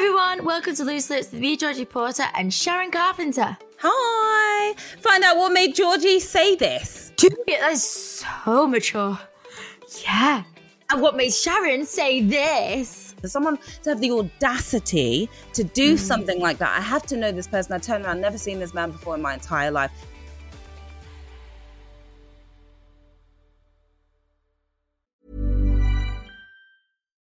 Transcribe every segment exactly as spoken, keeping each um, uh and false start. Hi everyone, welcome to Loose Lips with me, Georgie Porter and Sharon Carpenter. Hi! Find out what made Georgie say this. Dude, that is so mature. Yeah. And what made Sharon say this? For someone to have the audacity to do mm. something like that, I have to know this person. I turn around, never seen this man before in my entire life.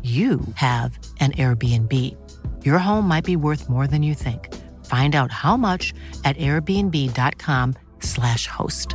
you have an Airbnb. Your home might be worth more than you think. Find out how much at airbnb dot com slash host.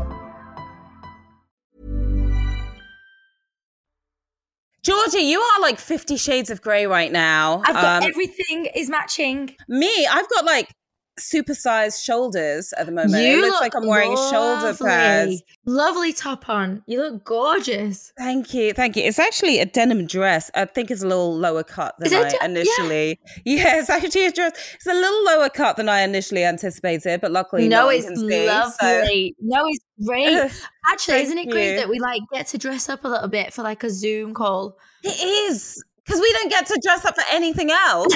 Georgie, you are like fifty shades of grey right now. I've got um, everything is matching. Me, I've got like supersized shoulders at the moment. You it looks look like I'm wearing lovely. Shoulder pads. Lovely top on. You look gorgeous. Thank you. Thank you. It's actually a denim dress. I think it's a little lower cut than I de- initially. Yeah. yeah, it's actually a dress. It's a little lower cut than I initially anticipated, but luckily no, no it's one can see, lovely. So. No, it's great. Actually, isn't it great you. that we like get to dress up a little bit for like a Zoom call? It is. Because we don't get to dress up for anything else.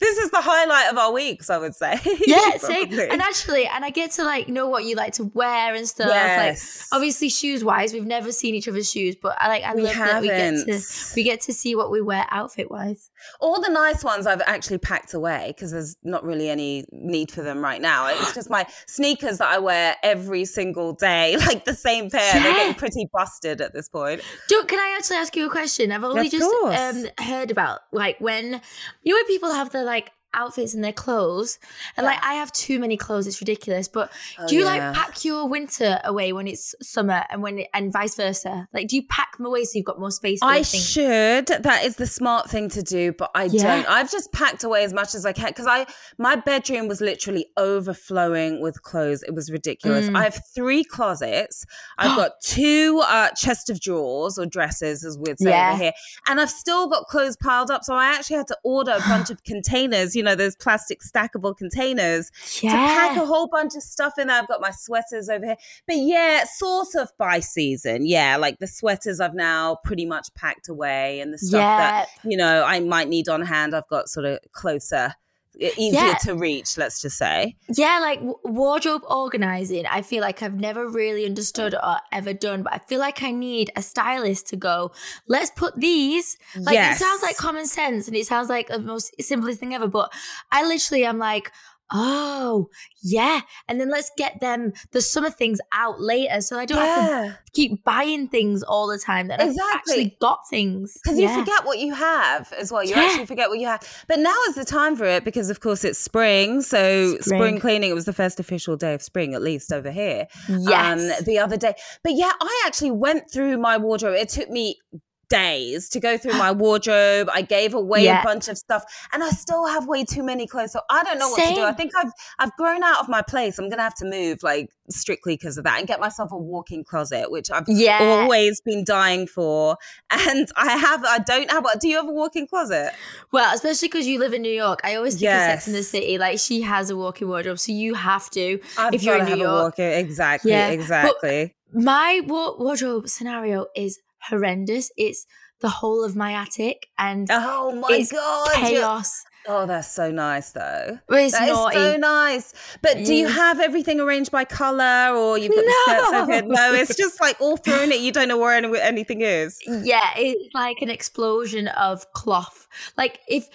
This is the highlight of our weeks, I would say. Yeah, same. And actually, and I get to like know what you like to wear and stuff. Yes. Like obviously, shoes wise, we've never seen each other's shoes, but I like I we love haven't. that we get to we get to see what we wear outfit wise. All the nice ones I've actually packed away because there's not really any need for them right now. It's just my sneakers that I wear every single day, like the same pair. Yeah. They're getting pretty busted at this point. Do, can I actually ask you a question? I've only yeah, just um, heard about like when you know. People have their like outfits and their clothes and yeah. like I have too many clothes, it's ridiculous, but oh, do you yeah. like pack your winter away when it's summer and when it, and vice versa, like do you pack them away so you've got more space for I things? Should that is the smart thing to do, but I yeah. don't. I've just packed away as much as I can because I my bedroom was literally overflowing with clothes. It was ridiculous. mm. I have three closets. I've got two uh chest of drawers or dresses, as we'd say yeah. over here, and I've still got clothes piled up, so I actually had to order a bunch of containers, you know, those plastic stackable containers yeah. to pack a whole bunch of stuff in there. I've got my sweaters over here. But yeah, sort of by season. Yeah, like the sweaters I've now pretty much packed away, and the stuff yeah. that, you know, I might need on hand, I've got sort of closer, easier yeah. to reach, let's just say. Yeah, like w- wardrobe organizing, I feel like I've never really understood or ever done, but I feel like I need a stylist to go, let's put these, like yes. it sounds like common sense and it sounds like the most simplest thing ever, but I literally am like, oh yeah, and then let's get them the summer things out later so I don't yeah. have to keep buying things all the time that exactly. I've actually got things because yeah. you forget what you have as well. You yeah. actually forget what you have, but now is the time for it because of course it's spring, so spring, spring cleaning. It was the first official day of spring, at least over here, yes. um, the other day. But yeah, I actually went through my wardrobe. It took me days to go through my wardrobe. I gave away yeah. a bunch of stuff and I still have way too many clothes, so I don't know what Same. to do. I think I've I've grown out of my place. I'm gonna have to move, like strictly because of that, and get myself a walk-in closet, which I've yeah. always been dying for. And I have I don't have do you have a walk-in closet? Well, especially because you live in New York, I always think yes. of Sex and the City, like she has a walk-in wardrobe, so you have to I've if you're in New York exactly yeah. exactly. But my wa- wardrobe scenario is horrendous. It's the whole of my attic, and oh my it's god, chaos. You're... Oh, that's so nice, though. It's that naughty. Is so nice. But do you have everything arranged by colour, or you've got no. the skirts over? No, it's just like all thrown it. You don't know where any- anything is. Yeah, it's like an explosion of cloth. Like if.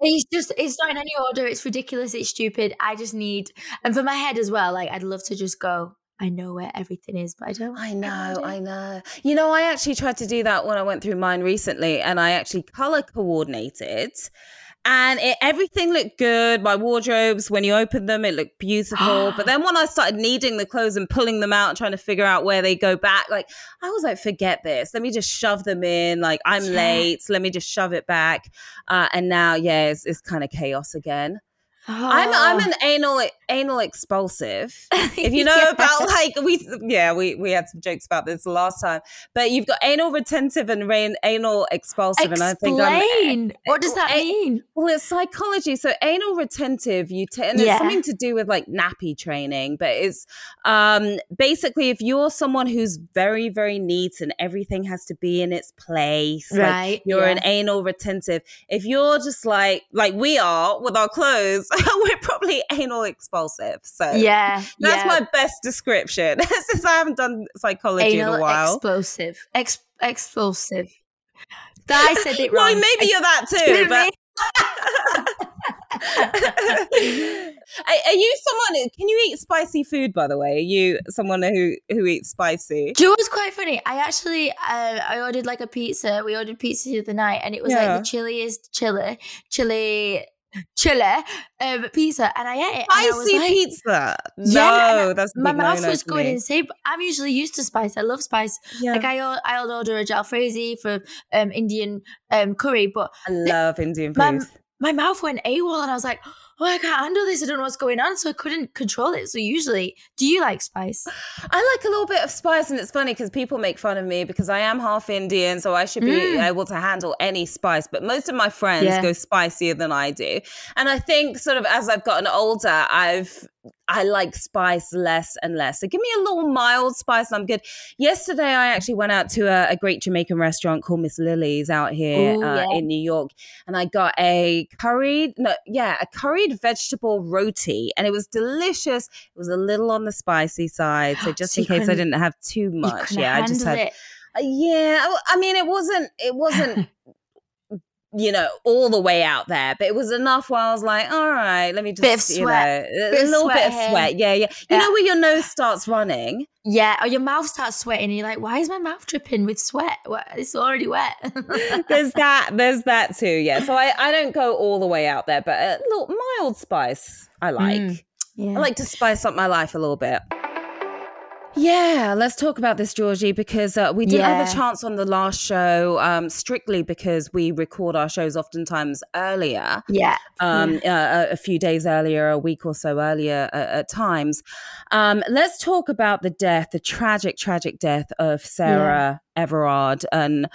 It's just, it's not in any order. It's ridiculous. It's stupid. I just need, and for my head as well, like I'd love to just go, I know where everything is, but I don't. I know, I know. You know, I actually tried to do that when I went through mine recently, and I actually color coordinated. And it, everything looked good. My wardrobes, when you open them, it looked beautiful. But then when I started needing the clothes and pulling them out and trying to figure out where they go back, like I was like, forget this. Let me just shove them in. Like I'm yeah. late. So let me just shove it back. Uh, and now, yeah, it's, it's kind of chaos again. Oh. I'm I'm an anal anal expulsive. If you know yes. about like we yeah we we had some jokes about this last time. But you've got anal retentive and rain, anal expulsive. Explain. And I think I'm, what does that a, mean? Well, it's psychology. So anal retentive, you t- and it's yeah. something to do with like nappy training. But it's um, basically if you're someone who's very very neat and everything has to be in its place, right? Like you're yeah. an anal retentive. If you're just like like we are with our clothes. We're probably anal expulsive, so yeah, that's yeah. my best description. Since I haven't done psychology anal in a while, explosive, Ex- explosive. I said it wrong. Well, maybe Ex- you're that too. But are you someone? Can you eat spicy food? By the way, are you someone who who eats spicy? Do you know what's quite funny? I actually uh, I ordered like a pizza. We ordered pizza the other night, and it was yeah. like the chilliest chili, chili. Chile um, pizza, and I ate it. Spicy like, pizza? Yeah, no, I, that's my mouth was going me. insane. But I'm usually used to spice. I love spice. Yeah. Like I, I'll order a jalfrezi for um, Indian um, curry, but I love the, Indian food. My mouth went AWOL, and I was like, oh, I can't handle this. I don't know what's going on. So I couldn't control it. So usually, do you like spice? I like a little bit of spice. And it's funny because people make fun of me because I am half Indian. So I should be mm. able to handle any spice. But most of my friends yeah. go spicier than I do. And I think sort of as I've gotten older, I've... I like spice less and less. So give me a little mild spice and I'm good. Yesterday, I actually went out to a, a great Jamaican restaurant called Miss Lily's out here Ooh, uh, yeah. in New York. And I got a curried, no, yeah, a curried vegetable roti. And it was delicious. It was a little on the spicy side. So just so in case I didn't have too much. Yeah, I just had, uh, yeah, I, I mean, it wasn't, it wasn't. you know, all the way out there, but it was enough where I was like, all right, let me just, bit of sweat. you know, bit a little bit of sweat. Yeah, yeah. You yeah. know where your nose starts running? Yeah, or your mouth starts sweating and you're like, why is my mouth dripping with sweat? It's already wet. There's that, there's that too, yeah. So I, I don't go all the way out there, but a little mild spice I like. Mm, yeah. I like to spice up my life a little bit. Yeah, let's talk about this, Georgie, because uh, we didn't yeah. have a chance on the last show, um, strictly because we record our shows oftentimes earlier. Yeah. Um, yeah. Uh, a few days earlier, a week or so earlier uh, at times. Um, let's talk about the death, the tragic, tragic death of Sarah yeah. Everard. And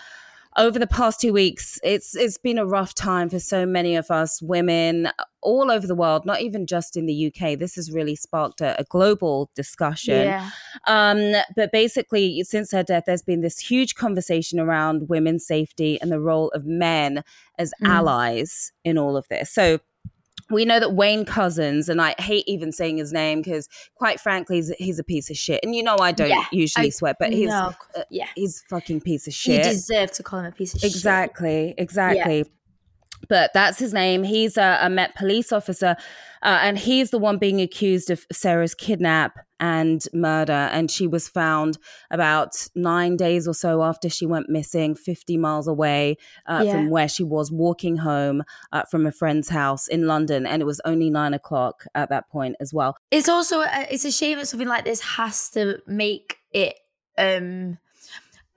over the past two weeks, it's it's been a rough time for so many of us women all over the world, not even just in the U K. This has really sparked a, a global discussion. Yeah. Um, but basically, since her death, there's been this huge conversation around women's safety and the role of men as mm. allies in all of this. So we know that Wayne Cousins, and I hate even saying his name because, quite frankly, he's, he's a piece of shit. And you know I don't yeah, usually I, swear, but he's no, uh, yeah. he's a fucking piece of shit. You deserve to call him a piece of exactly, shit. Exactly, exactly. Yeah. But that's his name. He's a, a Met police officer, uh, and he's the one being accused of Sarah's kidnap and murder. And she was found about nine days or so after she went missing, fifty miles away uh, yeah. from where she was walking home uh, from a friend's house in London. And it was only nine o'clock at that point as well. It's also, a, it's a shame that something like this has to make it, um,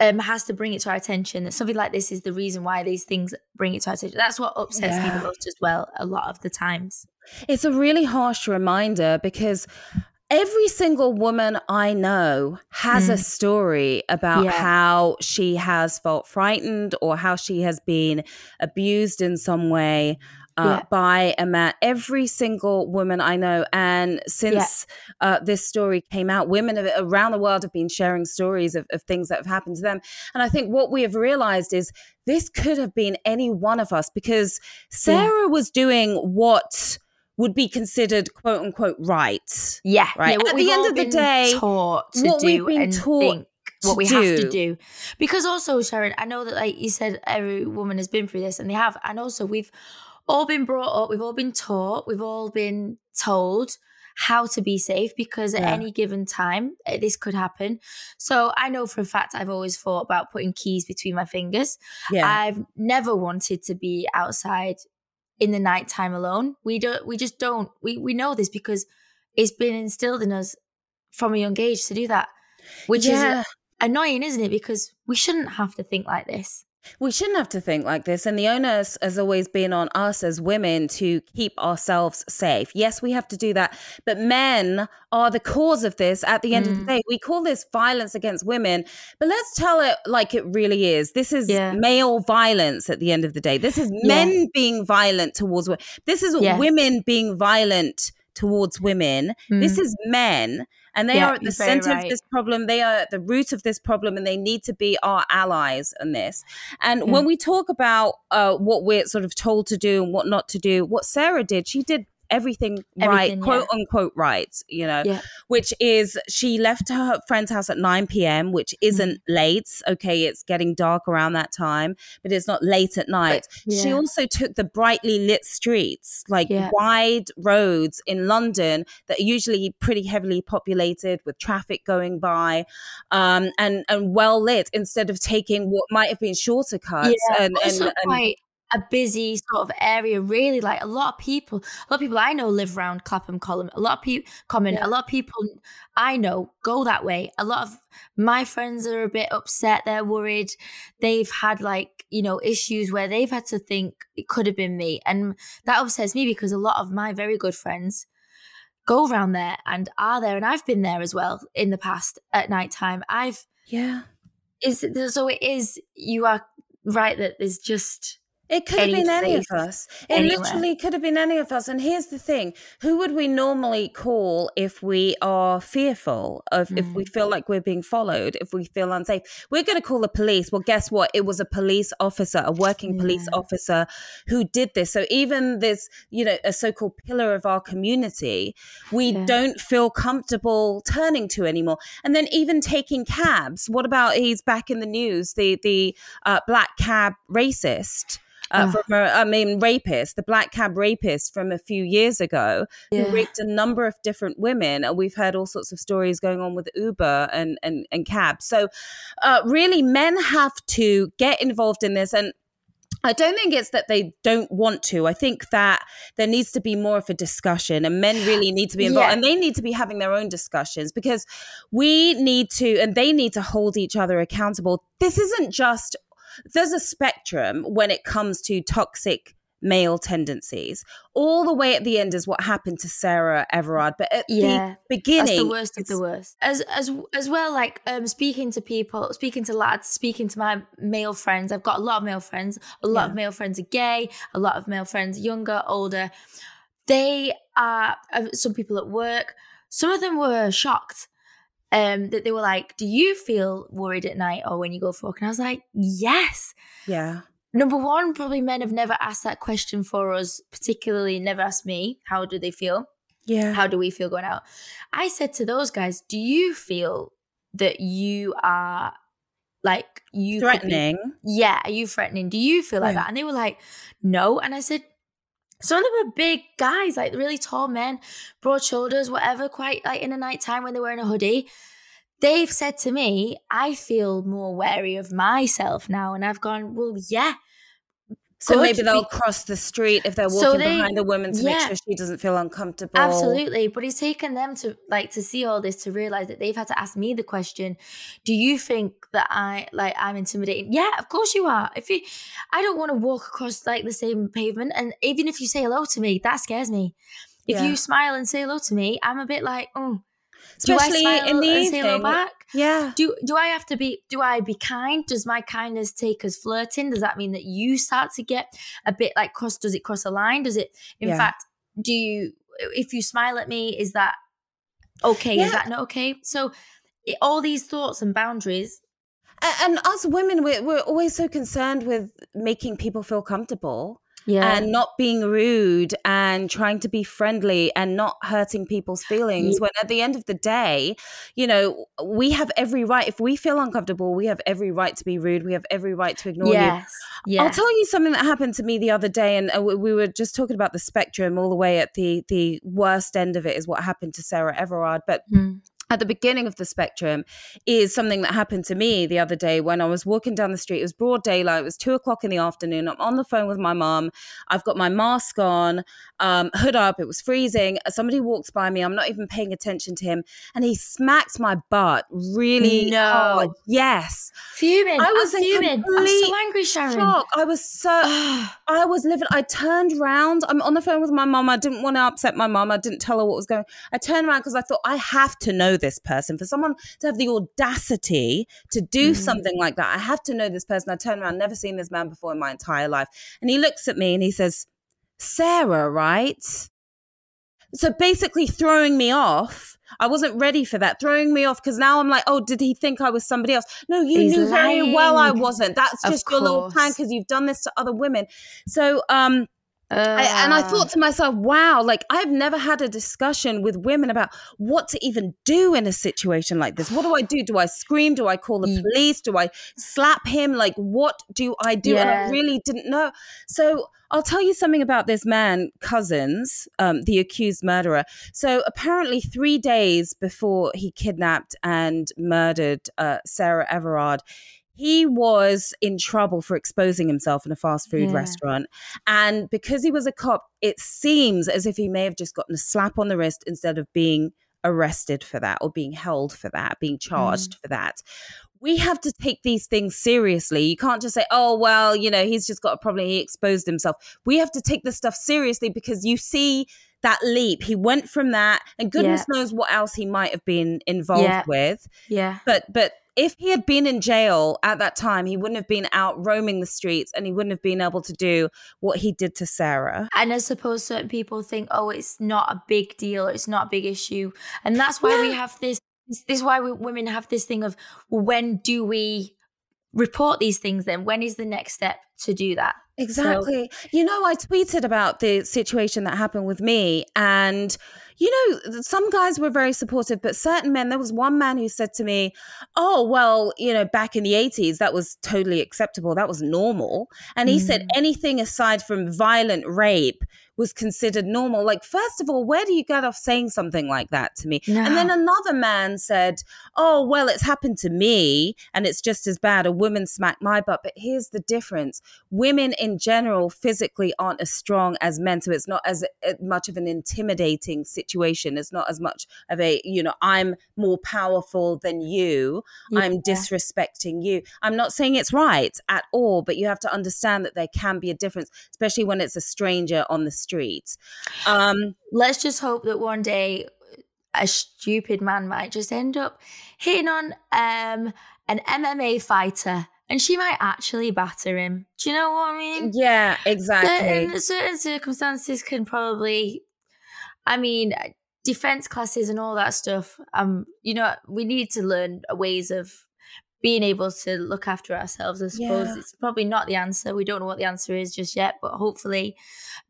um, has to bring it to our attention. That something like this is the reason why these things bring it to our attention. That's what upsets yeah. me the most as well, a lot of the times. It's a really harsh reminder because every single woman I know has mm. a story about yeah. how she has felt frightened or how she has been abused in some way uh, yeah. by a man, every single woman I know. And since yeah. uh, this story came out, women around the world have been sharing stories of, of things that have happened to them. And I think what we have realized is this could have been any one of us, because Sarah yeah. was doing what would be considered quote unquote right. Yeah. Right. Yeah, what At the end of the day, taught to what do we've been and taught think what we do. have to do. Because also, Sharon, I know that, like you said, every woman has been through this, and they have. And also we've all been brought up, we've all been taught, we've all been told how to be safe, because at yeah. any given time this could happen. So I know for a fact I've always thought about putting keys between my fingers. Yeah. I've never wanted to be outside in the nighttime alone. We don't, we just don't, we, we know this because it's been instilled in us from a young age to do that, which yeah. is annoying, isn't it? Because we shouldn't have to think like this. We shouldn't have to think like this. And the onus has always been on us as women to keep ourselves safe. Yes, we have to do that. But men are the cause of this at the end mm. of the day. We call this violence against women, but let's tell it like it really is. This is yeah. male violence at the end of the day. This is men yeah. being violent towards women. This is yeah. women being violent towards women. Mm. This is men. And they yeah, are at the center right. of this problem. They are at the root of this problem, and they need to be our allies in this. And mm. when we talk about uh, what we're sort of told to do and what not to do, what Sarah did, she did everything, everything right, quote yeah. unquote right, you know, yeah. which is she left her friend's house at nine p.m., which isn't mm. late. Okay, it's getting dark around that time, but it's not late at night. But, yeah. she also took the brightly lit streets, like yeah. wide roads in London that are usually pretty heavily populated with traffic going by um, and, and well lit, instead of taking what might have been shorter cuts. Yeah. And, and, and, quite- a busy sort of area, really. Like a lot of people, a lot of people I know live around Clapham Common. A lot of people, common. Yeah. A lot of people I know go that way. A lot of my friends are a bit upset. They're worried. They've had like you know issues where they've had to think it could have been me, and that upsets me because a lot of my very good friends go around there and are there, and I've been there as well in the past at night time. I've yeah. Is so it is. You are right that there's just. It could any have been place, any of us. It anywhere. literally could have been any of us. And here's the thing. Who would we normally call if we are fearful, of, mm. if we feel like we're being followed, if we feel unsafe? We're going to call the police. Well, guess what? It was a police officer, a working yeah. police officer who did this. So even this, you know, a so-called pillar of our community, we yeah. don't feel comfortable turning to anymore. And then even taking cabs. What about, he's back in the news, the, the uh, black cab racist. Uh, oh. from a, I mean, rapist, the black cab rapist from a few years ago, yeah. who raped a number of different women. And we've heard all sorts of stories going on with Uber and, and, and cab. So uh, really, men have to get involved in this. And I don't think it's that they don't want to. I think that there needs to be more of a discussion, and men really need to be involved yeah. and they need to be having their own discussions, because we need to, and they need to hold each other accountable. This isn't just There's a spectrum when it comes to toxic male tendencies. All the way at the end is what happened to Sarah Everard, but at yeah, the beginning, that's the worst of the worst. As as as well, like um, speaking to people, speaking to lads, speaking to my male friends. I've got a lot of male friends. A lot yeah. of male friends are gay. A lot of male friends, younger, older. They are some people at work. Some of them were shocked. Um, that they were like, do you feel worried at night or when you go for a walk? And I was like, yes. Yeah. Number one, probably men have never asked that question for us, particularly never asked me, how do they feel? Yeah. How do we feel going out? I said to those guys, do you feel that you are like, you threatening? Could be, yeah. Are you threatening? Do you feel like yeah. that? And they were like, no. And I said, some of them were big guys, like really tall men, broad shoulders, whatever, quite like in the night time when they were in a hoodie. They've said to me, I feel more wary of myself now. And I've gone, well, yeah. So maybe they'll be- cross the street if they're walking so they, behind a woman to yeah, make sure she doesn't feel uncomfortable. Absolutely. But it's taken them to like to see all this, to realize that they've had to ask me the question, do you think that I like I'm intimidating? Yeah, of course you are. If you I don't want to walk across like the same pavement. And even if you say hello to me, that scares me. If yeah. you smile and say hello to me, I'm a bit like, oh. especially in the evening. Back? Yeah. Do do I have to be? Do I be kind? Does my kindness take as flirting? Does that mean that you start to get a bit like cross? Does it cross a line? Does it? In yeah. fact, do you? If you smile at me, is that okay? Yeah. Is that not okay? So it, all these thoughts and boundaries. And, and us women, we're, we're always so concerned with making people feel comfortable. Yeah. And not being rude and trying to be friendly and not hurting people's feelings. Yeah. When at the end of the day, you know, we have every right. If we feel uncomfortable, we have every right to be rude. We have every right to ignore yes. you. Yes. I'll tell you something that happened to me the other day. And we were just talking about the spectrum all the way at the, the worst end of it is what happened to Sarah Everard. But mm. at the beginning of the spectrum is something that happened to me the other day when I was walking down the street. It was broad daylight. It was two o'clock in the afternoon. I'm on the phone with my mom. I've got my mask on, um, hood up. It was freezing. Somebody walks by me. I'm not even paying attention to him. And he smacks my butt really no. hard. Yes. Fuming. I was I'm fuming. I'm so angry, Sharon. Shock. I was so, I was livid. I turned round. I'm on the phone with my mom. I didn't want to upset my mom. I didn't tell her what was going on. I turned around because I thought I have to know this person. For someone to have the audacity to do mm. something like that, I have to know this person. I turn around, never seen this man before in my entire life. And he looks at me and he says, Sarah, right? So basically throwing me off. I wasn't ready for that, throwing me off, because now I'm like, oh, did he think I was somebody else? No, you He's knew lying. Very well I wasn't. That's just your little plan because you've done this to other women. So, um, Uh, I, and I thought to myself, wow, like I've never had a discussion with women about what to even do in a situation like this. What do I do? Do I scream? Do I call the police? Do I slap him? Like, what do I do? Yeah. And I really didn't know. So I'll tell you something about this man, Cousins, um, the accused murderer. So apparently three days before he kidnapped and murdered uh, Sarah Everard, he was in trouble for exposing himself in a fast food yeah. restaurant. And because he was a cop, it seems as if he may have just gotten a slap on the wrist instead of being arrested for that or being held for that, being charged mm. for that. We have to take these things seriously. You can't just say, oh, well, you know, he's just got a problem. He exposed himself. We have to take this stuff seriously because you see that leap. He went from that and goodness yeah. knows what else he might have been involved yeah. with. Yeah. But, but, if he had been in jail at that time, he wouldn't have been out roaming the streets and he wouldn't have been able to do what he did to Sarah. And I suppose certain people think, oh, it's not a big deal. It's not a big issue. And that's why yeah. we have this, this is why we, women have this thing of, well, when do we report these things then? When is the next step to do that? Exactly. So, you know, I tweeted about the situation that happened with me and, you know, some guys were very supportive, but certain men, there was one man who said to me, oh, well, you know, back in the eighties, that was totally acceptable. That was normal. And he mm. said anything aside from violent rape was considered normal. Like, first of all, where do you get off saying something like that to me? No. And then another man said, oh, well, it's happened to me and it's just as bad. A woman smacked my butt. But here's the difference. Women in general physically aren't as strong as men. So it's not as much of an intimidating situation. It's not as much of a, you know, I'm more powerful than you. Yeah. I'm disrespecting you. I'm not saying it's right at all, but you have to understand that there can be a difference, especially when it's a stranger on the street. Streets. Um, Let's just hope that one day a stupid man might just end up hitting on um, an M M A fighter and she might actually batter him. Do you know what I mean? Yeah, exactly. Certain, certain circumstances can probably, I mean, defense classes and all that stuff. Um, you know, we need to learn ways of being able to look after ourselves, I suppose. Yeah. It's probably not the answer. We don't know what the answer is just yet, but hopefully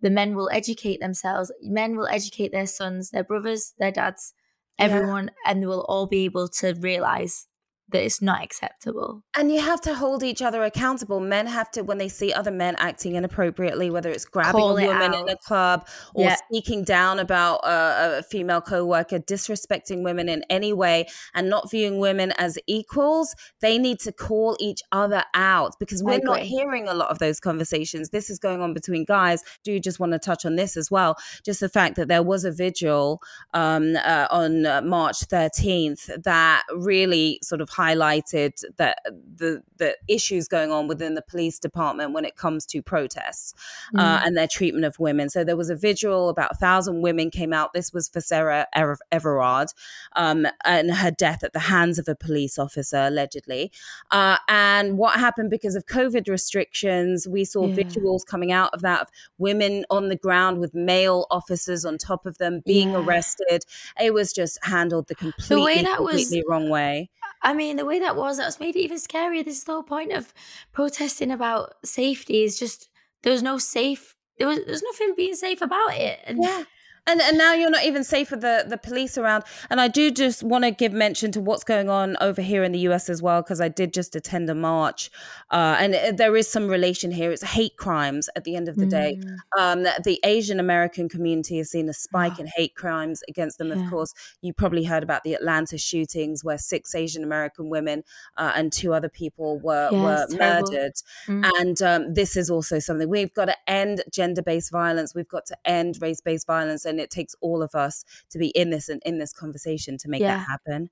the men will educate themselves. Men will educate their sons, their brothers, their dads, everyone, yeah. and they will all be able to realise that it's not acceptable. And you have to hold each other accountable. Men have to, when they see other men acting inappropriately, whether it's grabbing Call a it woman out. In a club or yeah. speaking down about a, a female coworker, disrespecting women in any way and not viewing women as equals, they need to call each other out because we're not hearing a lot of those conversations. This is going on between guys. Do just want to touch on this as well. Just the fact that there was a vigil um, uh, on uh, March thirteenth that really sort of highlighted that the the issues going on within the police department when it comes to protests mm. uh, and their treatment of women. So there was a vigil, about a thousand women came out. This was for Sarah Everard um, and her death at the hands of a police officer, allegedly. Uh, and what happened because of COVID restrictions, we saw yeah. visuals coming out of that, of women on the ground with male officers on top of them being yeah. arrested. It was just handled the completely, the way that completely was, wrong way. I mean, the way that was, that's made it even scarier. This is the whole point of protesting about safety, is just there was no safe, there was there's nothing being safe about it. And yeah. And and now you're not even safe with the, the police around. And I do just want to give mention to what's going on over here in the U S as well, because I did just attend a march. Uh, and there is some relation here. It's hate crimes at the end of the mm. day. Um, the, the Asian American community has seen a spike oh. in hate crimes against them. Yeah. Of course, you probably heard about the Atlanta shootings where six Asian American women uh, and two other people were, yeah, were murdered. Mm. And um, this is also something. We've got to end gender-based violence. We've got to end race-based violence. And And it takes all of us to be in this and in this conversation to make yeah. that happen.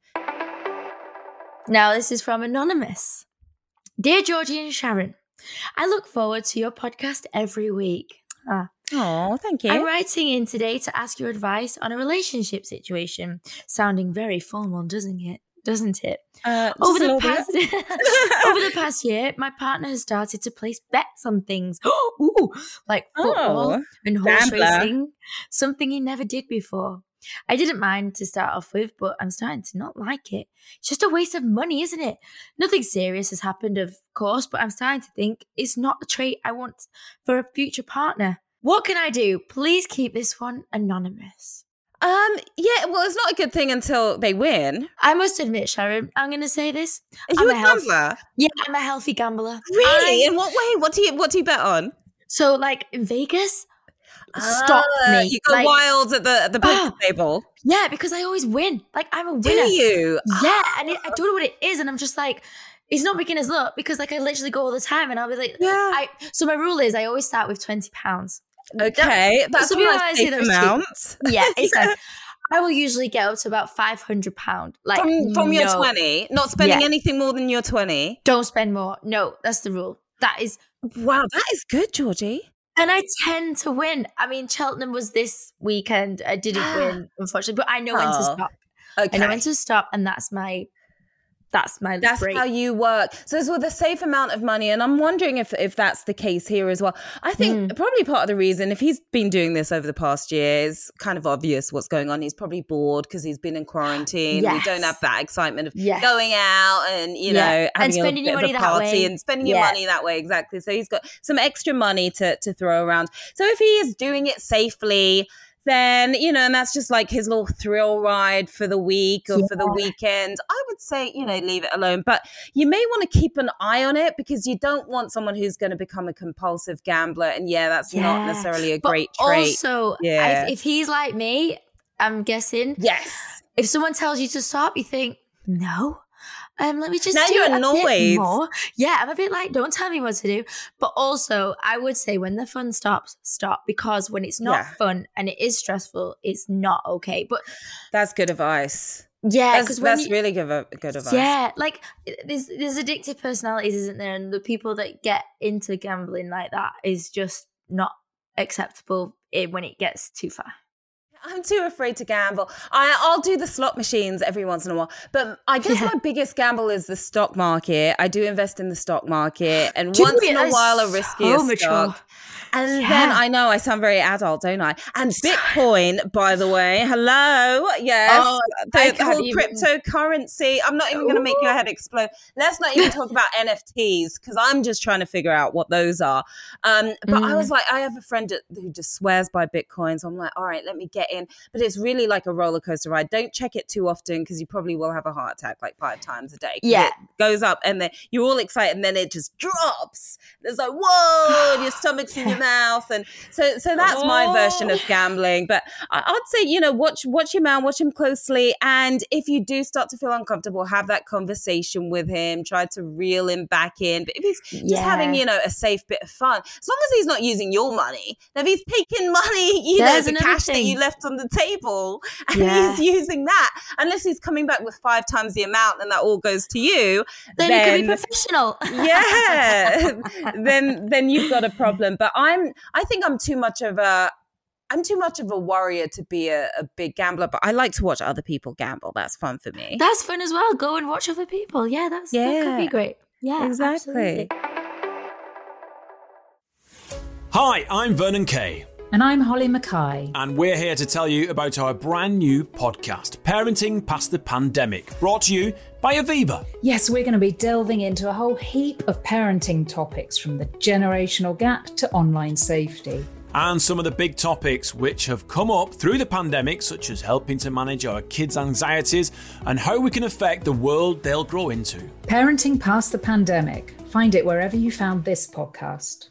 Now, this is from Anonymous. Dear Georgie and Sharon, I look forward to your podcast every week. Ah. Oh, thank you. I'm writing in today to ask your advice on a relationship situation. Sounding very formal, doesn't it? Doesn't it? Uh, over the past over the past year, my partner has started to place bets on things, ooh, like football oh, and horse gambler. racing, something he never did before. I didn't mind to start off with, but I'm starting to not like it. It's just a waste of money, isn't it? Nothing serious has happened, of course, but I'm starting to think it's not a trait I want for a future partner. What can I do? Please keep this one anonymous. Um, yeah, well, it's not a good thing until they win. I must admit, Sharon, I'm going to say this. Are you I'm a, a gambler? Healthy, yeah, I'm a healthy gambler. Really? I, In what way? What do you What do you bet on? So, like, in Vegas, ah, stop me. You go like, wild at the, at the poker oh, table. Yeah, because I always win. Like, I'm a winner. Do you? Yeah, and it, I don't know what it is, and I'm just like... It's not beginner's luck because, like, I literally go all the time and I'll be like... Yeah. I, so, my rule is I always start with twenty pounds. Okay, that's a nice amount. Yeah, exactly. I will usually get up to about five hundred pounds. Like From, from no. your twenty? Not spending yeah. anything more than your twenty? Don't spend more. No, that's the rule. That is... Wow, that is good, Georgie. And I tend to win. I mean, Cheltenham was this weekend. I didn't win, unfortunately, but I know oh, when to stop. Okay. I know when to stop, and that's my... That's my That's break. How you work. So it's with a safe amount of money. And I'm wondering if, if that's the case here as well. I think mm. probably part of the reason, if he's been doing this over the past year, it's kind of obvious what's going on. He's probably bored because he's been in quarantine. Yes. We don't have that excitement of yes. going out and, you yeah. know, having and spending a, your money a party that way. and spending yeah. your money that way. Exactly. So he's got some extra money to, to throw around. So if he is doing it safely, then, you know, and that's just like his little thrill ride for the week or yeah. for the weekend, I would say, you know, leave it alone. But you may want to keep an eye on it because you don't want someone who's going to become a compulsive gambler. And yeah, that's yeah. not necessarily a but great trait. Also, yeah. I, if he's like me, I'm guessing. Yes. If someone tells you to stop, you think, no. Um, let me just now do you're annoyed. A bit more. Yeah, I'm a bit like, don't tell me what to do. But also, I would say when the fun stops, stop. Because when it's not yeah. fun and it is stressful, it's not okay. But that's good advice. Yeah, because that's, that's you, really good, good advice. Yeah, like there's there's addictive personalities, isn't there? And the people that get into gambling like that is just not acceptable when it gets too far. I'm too afraid to gamble. I, I'll do the slot machines every once in a while. But I guess yeah. my biggest gamble is the stock market. I do invest in the stock market. And Dude, once in a while, a riskier so stock. And yeah. then I know I sound very adult, don't I? And Bitcoin, by the way. Hello. Yes. Oh, the the whole even... cryptocurrency. I'm not even going to make your head explode. Let's not even talk about N F Ts because I'm just trying to figure out what those are. Um, but mm. I was like, I have a friend who just swears by Bitcoin. So I'm like, all right, let me get in. But it's really like a roller coaster ride. Don't check it too often because you probably will have a heart attack like five times a day. Yeah. It goes up and then you're all excited and then it just drops. It's like, whoa, and your stomach's in your mouth. mouth. And so so that's oh. my version of gambling. But I'd say, you know, watch watch your man, watch him closely. And if you do start to feel uncomfortable, have that conversation with him. Try to reel him back in. But if he's just yeah. having, you know, a safe bit of fun, as long as he's not using your money. Now, if he's taking money, you There's know, the cash thing. that you left on the table, and yeah. he's using that, unless he's coming back with five times the amount and that all goes to you, then, then you could be professional. Yeah. then then you've got a problem. But I'm I think I'm too much of a I'm too much of a warrior to be a, a big gambler, but I like to watch other people gamble. That's fun for me. That's fun as well. Go and watch other people. Yeah, that's yeah. that could be great. Yeah. Exactly. Absolutely. Hi, I'm Vernon Kay. And I'm Holly Mackay. And we're here to tell you about our brand new podcast, Parenting Past the Pandemic, brought to you by Aviva. Yes, we're going to be delving into a whole heap of parenting topics, from the generational gap to online safety. And some of the big topics which have come up through the pandemic, such as helping to manage our kids' anxieties and how we can affect the world they'll grow into. Parenting Past the Pandemic. Find it wherever you found this podcast.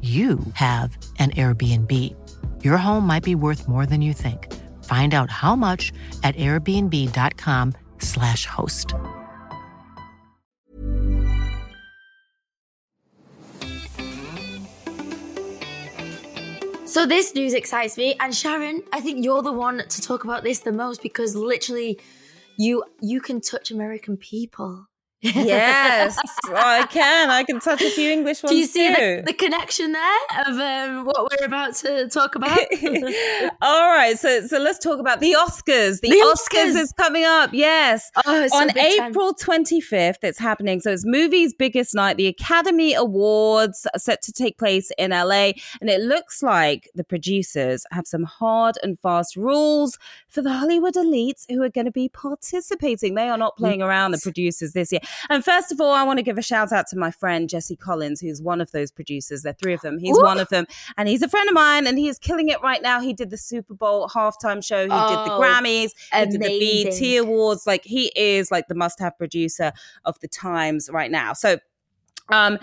you have an Airbnb. Your home might be worth more than you think. Find out how much at airbnb dot com slash host. So this news excites me. And Sharon, I think you're the one to talk about this the most, because literally you you can touch American people. Yes, I can. I can touch a few English ones too. Do you see the, the connection there of um, what we're about to talk about? All right, so so let's talk about the Oscars. The, the Oscars. Oscars is coming up. Yes, oh, it's on April twenty-fifth. It's happening. So it's movies' biggest night. The Academy Awards are set to take place in L A, and it looks like the producers have some hard and fast rules for the Hollywood elites who are going to be participating. They are not playing around, the producers, this year. And first of all, I want to give a shout out to my friend Jesse Collins, who's one of those producers. There are three of them. He's Ooh. one of them. And he's a friend of mine, and he is killing it right now. He did the Super Bowl halftime show. He oh, did the Grammys. Amazing. He did the B E T Awards. Like, he is like the must-have producer of the times right now. So Um,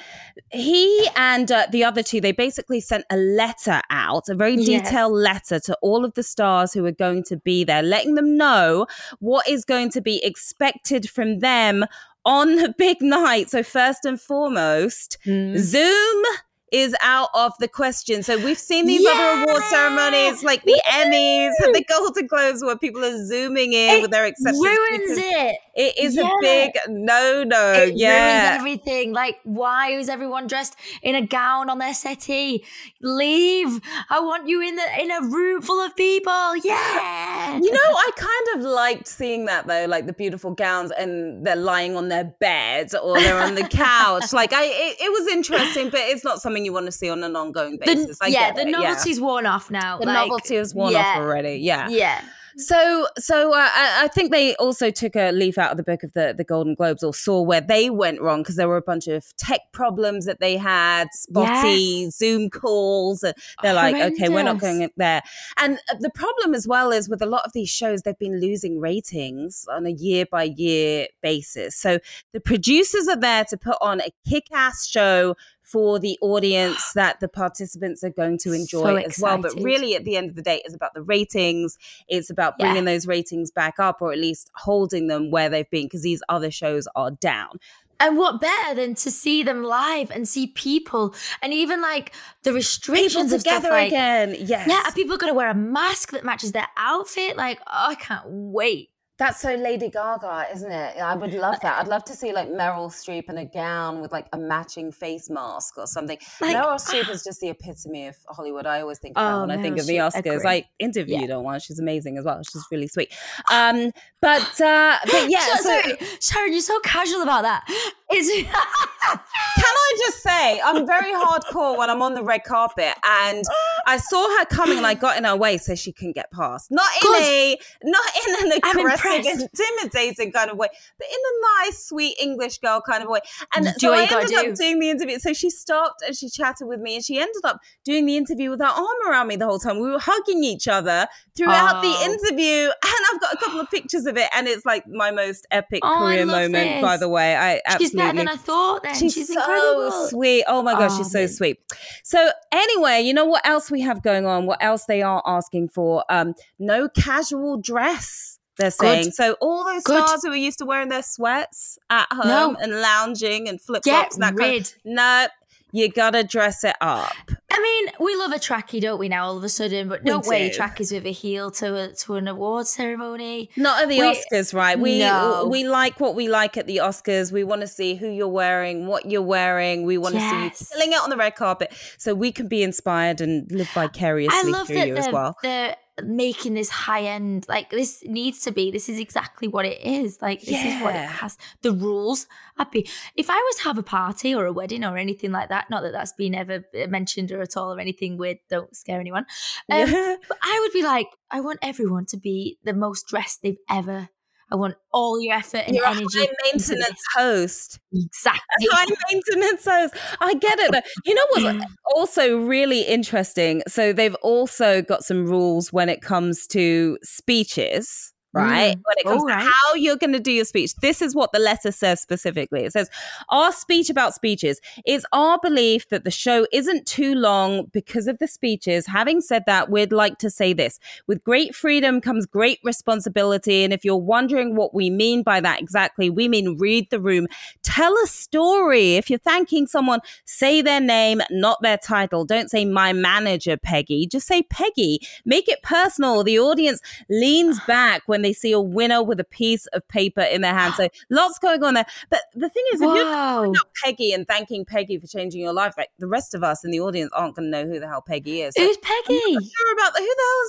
he and uh, the other two, they basically sent a letter out, a very detailed yes. letter to all of the stars who are going to be there, letting them know what is going to be expected from them on the big night. So first and foremost, mm. Zoom is out of the question. So we've seen these yeah! other award ceremonies, like the Woo! Emmys and the Golden Globes, where people are zooming in it with their acceptance. Ruins it. It is yeah. a big no-no. It yeah. ruins everything. Like, why is everyone dressed in a gown on their settee? Leave. I want you in the in a room full of people. Yeah. You know, I kind of liked seeing that though, like the beautiful gowns, and they're lying on their bed or they're on the couch. Like, I, it, it was interesting, but it's not something you want to see on an ongoing basis. The, I yeah, get the novelty's yeah. worn off now. The like, novelty is worn yeah. off already. Yeah. Yeah. So, so uh, I think they also took a leaf out of the book of the, the Golden Globes, or saw where they went wrong, because there were a bunch of tech problems that they had, spotty yes. Zoom calls. They're oh, like, horrendous. Okay, we're not going there. And the problem as well is with a lot of these shows, they've been losing ratings on a year by year basis. So the producers are there to put on a kick-ass show for the audience that the participants are going to enjoy so as well. But really, at the end of the day, it's about the ratings. It's about bringing yeah. those ratings back up, or at least holding them where they've been, because these other shows are down. And what better than to see them live and see people, and even like the restrictions of stuff like, again. Yes. Yeah, are people going to wear a mask that matches their outfit? Like, oh, I can't wait. That's so Lady Gaga, isn't it? I would love that. I'd love to see like Meryl Streep in a gown with like a matching face mask or something. Like, Meryl Streep is just the epitome of Hollywood. I always think of that oh, when Meryl I think of the Oscars. Agree. I interviewed yeah. her once. She's amazing as well. She's really sweet. Um, but, uh, but yeah. So, so, sorry, Sharon, you're so casual about that. Is- Can I just say, I'm very hardcore when I'm on the red carpet, and I saw her coming and I got in her way so she couldn't get past. Not in God. a, not in an aggressive, intimidating kind of way, but in a nice, sweet English girl kind of way. And do so I ended do. up doing the interview. So she stopped and she chatted with me, and she ended up doing the interview with her arm around me the whole time. We were hugging each other throughout oh. the interview, and I've got a couple of pictures of it, and it's like my most epic oh, career moment, this. by the way. I absolutely. She's better than I thought then. She's, she's so incredible. sweet. Oh my gosh, oh, she's so man. sweet. So anyway, you know what else we have going on? What else they are asking for? Um, no casual dress, they're saying. Good. So all those Good. stars who are used to wearing their sweats at home no. and lounging and flip-flops. Get that rid. Kind of, no, you gotta dress it up. I mean, we love a trackie, don't we, now, all of a sudden? But don't wear trackies with a heel to a, to an award ceremony. Not at the we, Oscars, right? We no. we like what we like at the Oscars. We want to see who you're wearing, what you're wearing. We want to yes. see you killing it on the red carpet, so we can be inspired and live vicariously through you the, as well. The, making this high end, like this needs to be, this is exactly what it is. Like this yeah. is what it has. The rules. I'd be, if I was to have a party or a wedding or anything like that, not that that's been ever mentioned or at all or anything weird, don't scare anyone. Um, yeah. But I would be like, I want everyone to be the most dressed they've ever. I want all your effort and You're energy. You're a high maintenance host. Exactly. High maintenance host. I get it though. You know what's also really interesting? So they've also got some rules when it comes to speeches. Right? Mm. When it comes All to right. how you're going to do your speech, this is what the letter says specifically. It says, our speech about speeches is our belief that the show isn't too long because of the speeches. Having said that, we'd like to say this. With great freedom comes great responsibility. And if you're wondering what we mean by that exactly, we mean read the room. Tell a story. If you're thanking someone, say their name, not their title. Don't say my manager, Peggy. Just say Peggy. Make it personal. The audience leans back when they see a winner with a piece of paper in their hand. So lots going on there. But the thing is, if Whoa. you're calling out Peggy and thanking Peggy for changing your life, like the rest of us in the audience aren't going to know who the hell Peggy is. So Who's Peggy? I'm not sure about the, who the hell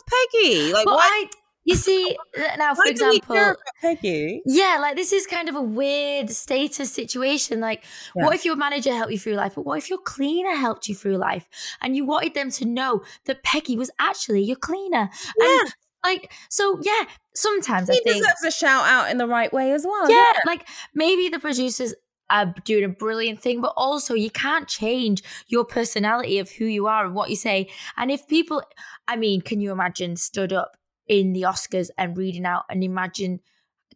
is Peggy? Like, well, why? I, you see, now for why example, do we care about Peggy? Yeah, like this is kind of a weird status situation. Like, yeah. what if your manager helped you through life? But what if your cleaner helped you through life? And you wanted them to know that Peggy was actually your cleaner. Yeah. And Like, so yeah, sometimes he I think... He deserves a shout out in the right way as well. Yeah, yeah, like maybe the producers are doing a brilliant thing, but also you can't change your personality of who you are and what you say. And if people, I mean, can you imagine stood up in the Oscars and reading out and imagine,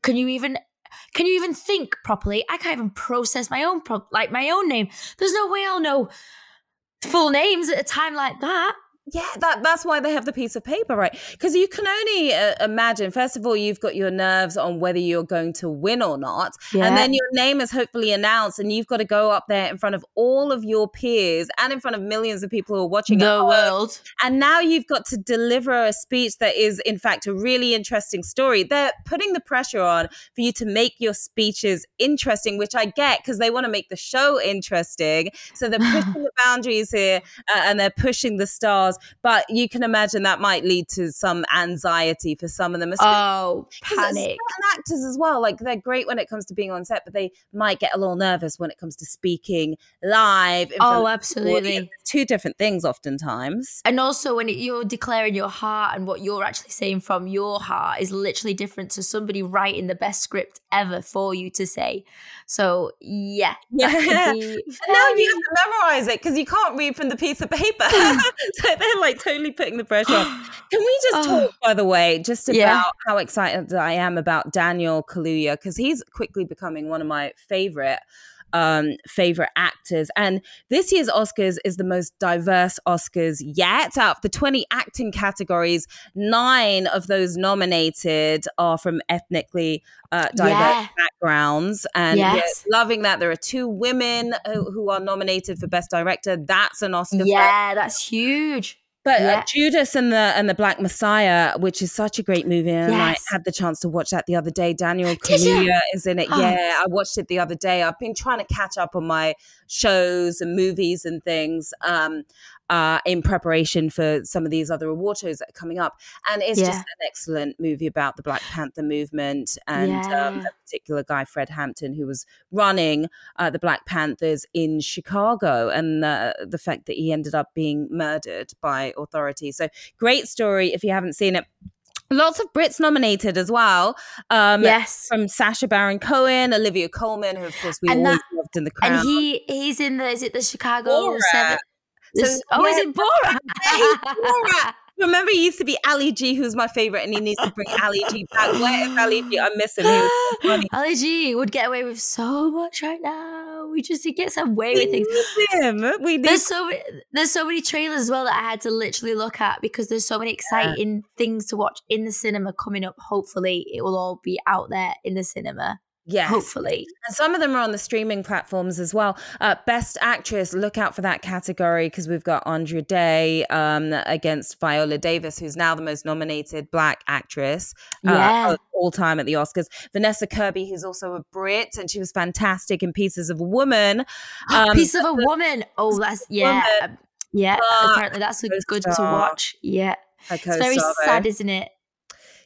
can you even... Can you even think properly? I can't even process my own, pro- like my own name. There's no way I'll know full names at a time like that. Yeah, that, that's why they have the piece of paper, right? Because you can only uh, imagine, first of all, you've got your nerves on whether you're going to win or not. Yeah. And then your name is hopefully announced and you've got to go up there in front of all of your peers and in front of millions of people who are watching the world. And now you've got to deliver a speech that is, in fact, a really interesting story. They're putting the pressure on for you to make your speeches interesting, which I get because they want to make the show interesting. So they're pushing the boundaries here uh, and they're pushing the stars stars. But you can imagine that might lead to some anxiety for some of them. Oh, panic. And actors as well, like they're great when it comes to being on set, but they might get a little nervous when it comes to speaking live. Oh, absolutely. Two different things oftentimes. And also when you're declaring your heart and what you're actually saying from your heart is literally different to somebody writing the best script ever for you to say. So yeah. Yeah. Be- now you have to memorize it because you can't read from the piece of paper. So they're like totally putting the pressure on. Can we just oh. talk, by the way, just about yeah. how excited I am about Daniel Kaluuya, because he's quickly becoming one of my favorite um favorite actors, and this year's Oscars is the most diverse Oscars yet. Out of the twenty acting categories, nine of those nominated are from ethnically uh diverse yeah. backgrounds, and yes. yeah, loving that there are two women who, who are nominated for Best Director. That's an Oscar yeah for- that's huge. But yeah. uh, Judas and the and the Black Messiah, which is such a great movie, and yes. I had the chance to watch that the other day. Daniel Kaluuya is in it. Oh. Yeah, I watched it the other day. I've been trying to catch up on my shows and movies and things um, uh, in preparation for some of these other award shows that are coming up. And it's yeah. just an excellent movie about the Black Panther movement and yeah. um, a particular guy, Fred Hampton, who was running uh, the Black Panthers in Chicago, and uh, the fact that he ended up being murdered by authority. So great story if you haven't seen it. Lots of Brits nominated as well. Um, yes. From Sacha Baron Cohen, Olivia Colman, who of course we and always that, loved in The Crown. And he he's in the, is it the Chicago seven? So, so, oh, yeah. Is it Borat? Remember, he used to be Ali G, who's my favorite, and he needs to bring Ali G back. Where is Ali G? I miss him. He was so funny. Ali G would get away with so much right now. We just he gets away we with things. Him. We there's so many, there's so many trailers as well that I had to literally look at because there's so many exciting yeah. things to watch in the cinema coming up. Hopefully, it will all be out there in the cinema. Yeah, hopefully. And some of them are on the streaming platforms as well. Uh, Best Actress, look out for that category because we've got Andra Day um, against Viola Davis, who's now the most nominated Black actress uh, yeah. of all time at the Oscars. Vanessa Kirby, who's also a Brit, and she was fantastic in Pieces of a Woman. Um, Piece of a Woman. Oh, that's yeah, woman. yeah. But apparently, that's good to watch. Yeah, it's very sad, isn't it?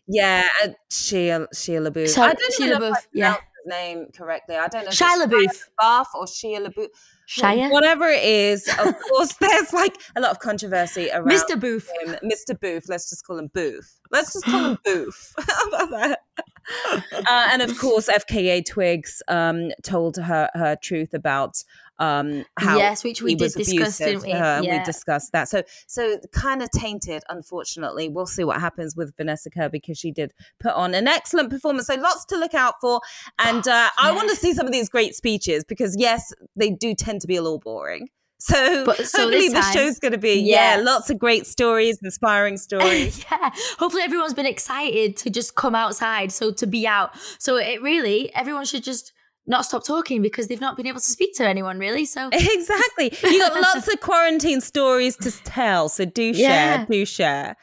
Yeah, Shia Shia LaBeouf. So, I don't know if I yeah. name correctly. I don't know. Shia LaBeouf, Bath or Shia LaBeouf, Shia, whatever it is. Of course, there's like a lot of controversy around Mister Booth. Him. Mister Booth. Let's just call him Booth. Let's just call him Booth. How about that? Uh, and of course, F K A Twigs um, told her her truth about um, how yes, which we did discuss, didn't we? Yeah. We discussed that. So, so kind of tainted. Unfortunately, we'll see what happens with Vanessa Kirby because she did put on an excellent performance. So, lots to look out for. And uh, I want to see some of these great speeches because yes, they do tend to be a little boring. So, but, so hopefully this, this show's going to be, yeah. yeah, lots of great stories, inspiring stories. yeah, hopefully everyone's been excited to just come outside, so to be out. So it really, everyone should just not stop talking because they've not been able to speak to anyone really. So exactly. You got lots of quarantine stories to tell. So do yeah. share, do share.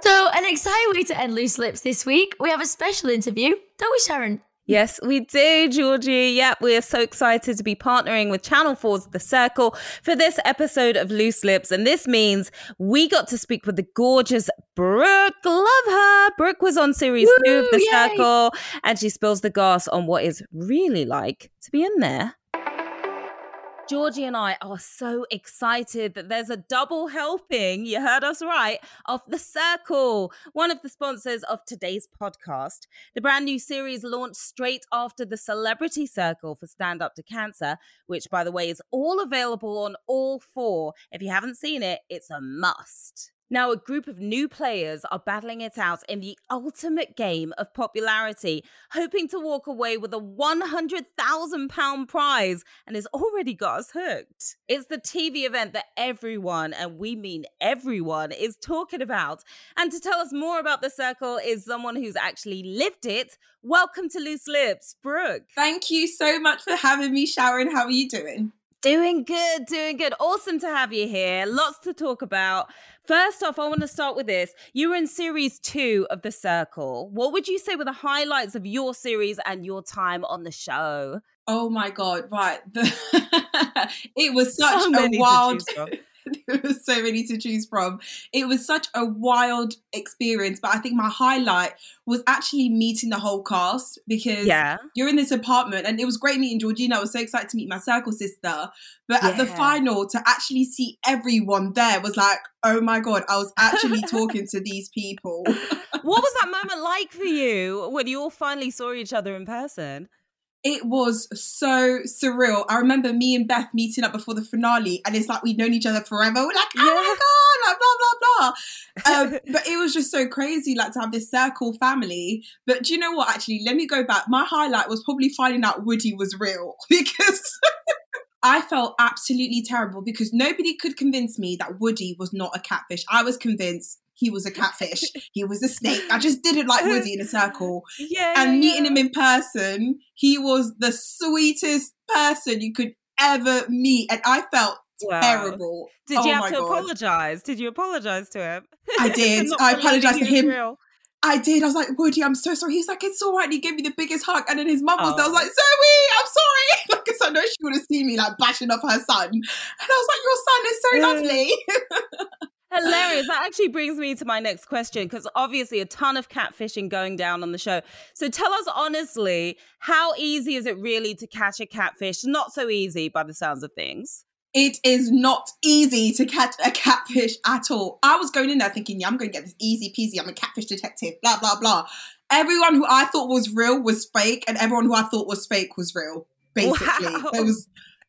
So an exciting way to end Loose Lips this week. We have a special interview, don't we, Sharon? Yes, we do, Georgie. Yep, we are so excited to be partnering with Channel four's The Circle for this episode of Loose Lips. And this means we got to speak with the gorgeous Brooke. Love her. Brooke was on series Woo, two of The yay. Circle, and she spills the goss on what it's really like to be in there. Georgie and I are so excited that there's a double helping, you heard us right, of The Circle, one of the sponsors of today's podcast. The brand new series launched straight after the Celebrity Circle for Stand Up to Cancer, which, by the way, is all available on all four. If you haven't seen it, it's a must. Now, a group of new players are battling it out in the ultimate game of popularity, hoping to walk away with a one hundred thousand pounds prize, and has already got us hooked. It's the T V event that everyone, and we mean everyone, is talking about. And to tell us more about The Circle is someone who's actually lived it. Welcome to Loose Lips, Brooke. Thank you so much for having me, Sharon. How are you doing? Doing good, doing good. Awesome to have you here. Lots to talk about. First off, I want to start with this. You were in series two of The Circle. What would you say were the highlights of your series and your time on the show? Oh my God, right. The it was such so a wild... There were so many to choose from. It was such a wild experience, but I think my highlight was actually meeting the whole cast, because yeah. you're in this apartment, and it was great meeting Georgina. I was so excited to meet my Circle sister, but yeah. at the final, to actually see everyone there was like, oh my God, I was actually talking to these people. What was that moment like for you when you all finally saw each other in person? It was so surreal. I remember me and Beth meeting up before the finale, and it's like we'd known each other forever. We're like, oh yeah. my God, like, blah, blah, blah. Um, but it was just so crazy, like, to have this Circle family. But do you know what, actually, let me go back. My highlight was probably finding out Woody was real, because I felt absolutely terrible, because nobody could convince me that Woody was not a catfish. I was convinced he was a catfish. He was a snake. I just didn't like Woody in a Circle. Yeah, and meeting yeah. him in person, he was the sweetest person you could ever meet. And I felt wow. terrible. Did oh you have to God. apologize? Did you apologize to him? I did. I apologized to him. Real. I did. I was like, Woody, I'm so sorry. He's like, it's all right. And he gave me the biggest hug. And then his mum was oh. there. I was like, Zoe, I'm sorry. Because I know she would have seen me like bashing up her son. And I was like, your son is so lovely. Hilarious. That actually brings me to my next question, because obviously a ton of catfishing going down on the show. So tell us honestly, how easy is it really to catch a catfish? Not so easy by the sounds of things. It is not easy to catch a catfish at all. I was going in there thinking, yeah, I'm going to get this easy peasy. I'm a catfish detective, blah, blah, blah. Everyone who I thought was real was fake, and everyone who I thought was fake was real, basically. Wow. It was...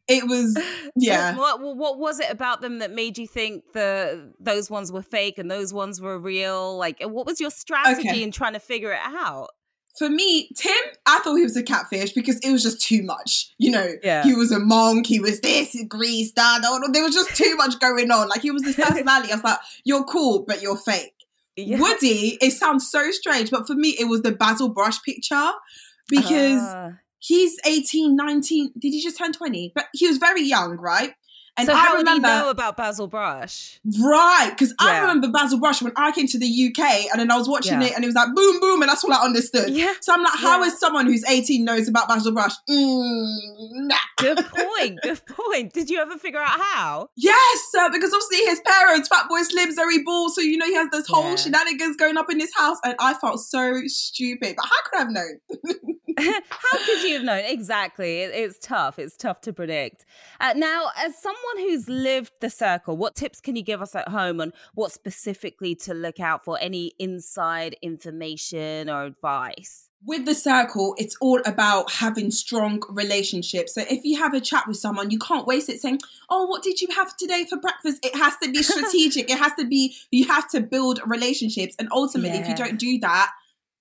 It was, yeah. What, what, what was it about them that made you think the those ones were fake and those ones were real? Like, what was your strategy okay. in trying to figure it out? For me, Tim, I thought he was a catfish because it was just too much. You know, yeah. he was a monk, he was this, greased, da, da, da. There was just too much going on. Like, he was this personality. I was like, you're cool, but you're fake. Yeah. Woody, it sounds so strange, but for me, it was the Basil Brush picture, because... Uh. He's eighteen, nineteen. Did he just turn twenty? But he was very young, right? And so how I remember, did he know about Basil Brush? Right, because yeah. I remember Basil Brush when I came to the U K, and then I was watching yeah. it, and it was like, boom, boom, and that's all I understood. Yeah. So I'm like, how yeah. is someone who's eighteen knows about Basil Brush? Mm, nah. Good point, good point. Did you ever figure out how? Yes, uh, because obviously his parents, Fat Boy Slim, Zoe Ball, so you know he has this whole yeah. shenanigans going up in his house, and I felt so stupid. But how could I have known? How could you have known? Exactly. It, it's tough. It's tough to predict. Uh, now, as someone who's lived the Circle, what tips can you give us at home on what specifically to look out for? Any inside information or advice? With the Circle, it's all about having strong relationships. So if you have a chat with someone, you can't waste it saying, oh, what did you have today for breakfast? It has to be strategic. It has to be, you have to build relationships. And ultimately, yeah. if you don't do that,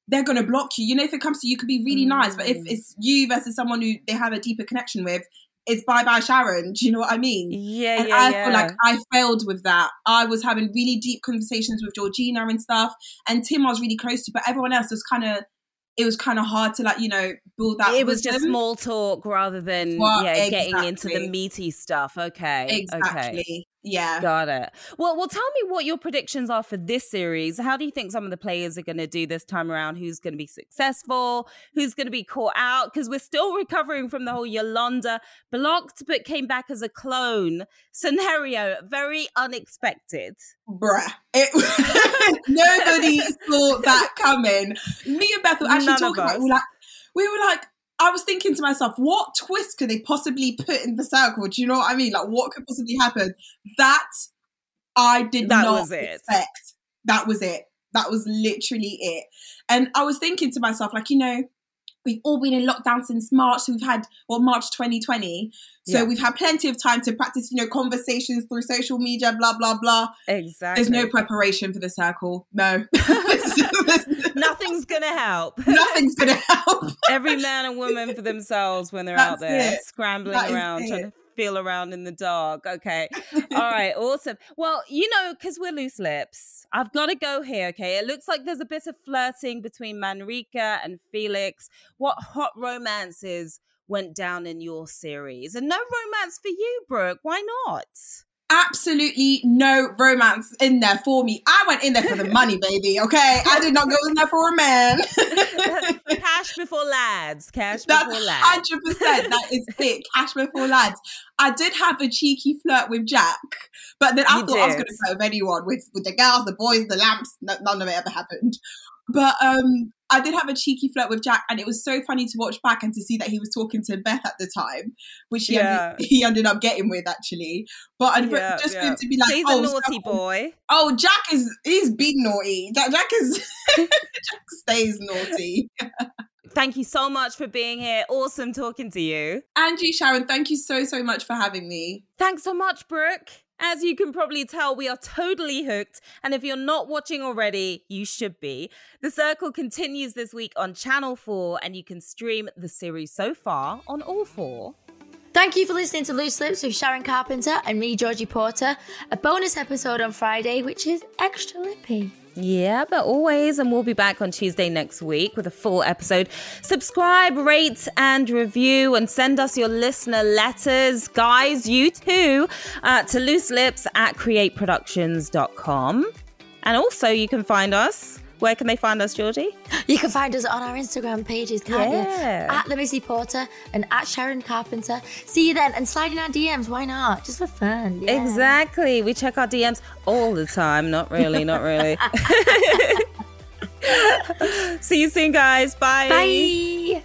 they're going to block you. You know, if it comes to you, you could be really mm. nice, but if it's you versus someone who they have a deeper connection with, it's bye-bye Sharon. Do you know what I mean? Yeah, and yeah, I yeah. feel like I failed with that. I was having really deep conversations with Georgina and stuff, and Tim I was really close to, but everyone else was kind of, it was kind of hard to, like, you know, build that. It was just small talk rather than well, yeah, exactly. getting into the meaty stuff. Okay. Exactly. Okay. Yeah. Got it. Well, well, tell me what your predictions are for this series. How do you think some of the players are going to do this time around? Who's going to be successful? Who's going to be caught out? Because we're still recovering from the whole Yolanda blocked but came back as a clone scenario. Very unexpected. Bruh. It, nobody saw that coming. Me and Beth were actually None talking about it. We were like, we were like I was thinking to myself, what twist could they possibly put in the Circle? Do you know what I mean? Like, what could possibly happen? That I did that not was it. expect. That was it. That was literally it. And I was thinking to myself, like, you know, we've all been in lockdown since March. So we've had, well, March twenty twenty. So yeah. we've had plenty of time to practice, you know, conversations through social media, blah, blah, blah. Exactly. There's no preparation for the Circle. No. Nothing's going to help. Nothing's going to help. Every man and woman for themselves when they're That's out there it. scrambling that around, trying to feel around in the dark. Okay. All right. Awesome. Well, you know, because we're Loose Lips, I've got to go here. Okay. It looks like there's a bit of flirting between Manrika and Felix. What hot romances went down in your series? And no romance for you, Brooke. Why not? absolutely no romance in there for me. I went in there for the money, baby, okay? I did not go in there for a man. Cash before lads. Cash That's before lads. one hundred percent. That is it. Cash before lads. I did have a cheeky flirt with Jack, but then I you thought did. I was going to flirt with anyone, with, with the girls, the boys, the lamps. No, none of it ever happened. But um, I did have a cheeky flirt with Jack, and it was so funny to watch back and to see that he was talking to Beth at the time, which he, yeah. ended, he ended up getting with, actually. But yeah, just yeah. to be like, he's oh, a naughty so, boy. Oh, Jack is, he's big naughty. Jack, Jack is, Jack stays naughty. Thank you so much for being here. Awesome talking to you. And you, Sharon, thank you so, so much for having me. Thanks so much, Brooke. As you can probably tell, we are totally hooked. And if you're not watching already, you should be. The Circle continues this week on Channel four, and you can stream the series so far on all four. Thank you for listening to Loose Lips with Sharon Carpenter and me, Georgie Porter. A bonus episode on Friday, which is extra lippy. Yeah, but always. And we'll be back on Tuesday next week with a full episode. Subscribe, rate and review, and send us your listener letters. Guys, you too, uh, to looselips at create productions dot com. And also you can find us. Where can they find us, Georgie? You can find us on our Instagram pages, can't yeah. you? At the Missy Porter and at Sharon Carpenter. See you then, and slide in our D Ms. Why not? Just for fun. Yeah. Exactly. We check our D Ms all the time. Not really, not really. See you soon, guys. Bye. Bye.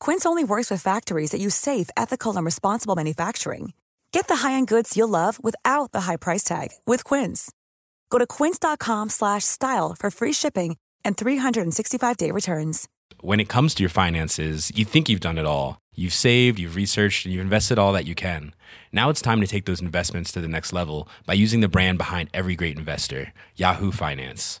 Quince only works with factories that use safe, ethical, and responsible manufacturing. Get the high-end goods you'll love without the high price tag with Quince. Go to quince.com slash style for free shipping and three hundred sixty-five day returns. When it comes to your finances, you think you've done it all. You've saved, you've researched, and you've invested all that you can. Now it's time to take those investments to the next level by using the brand behind every great investor, Yahoo Finance.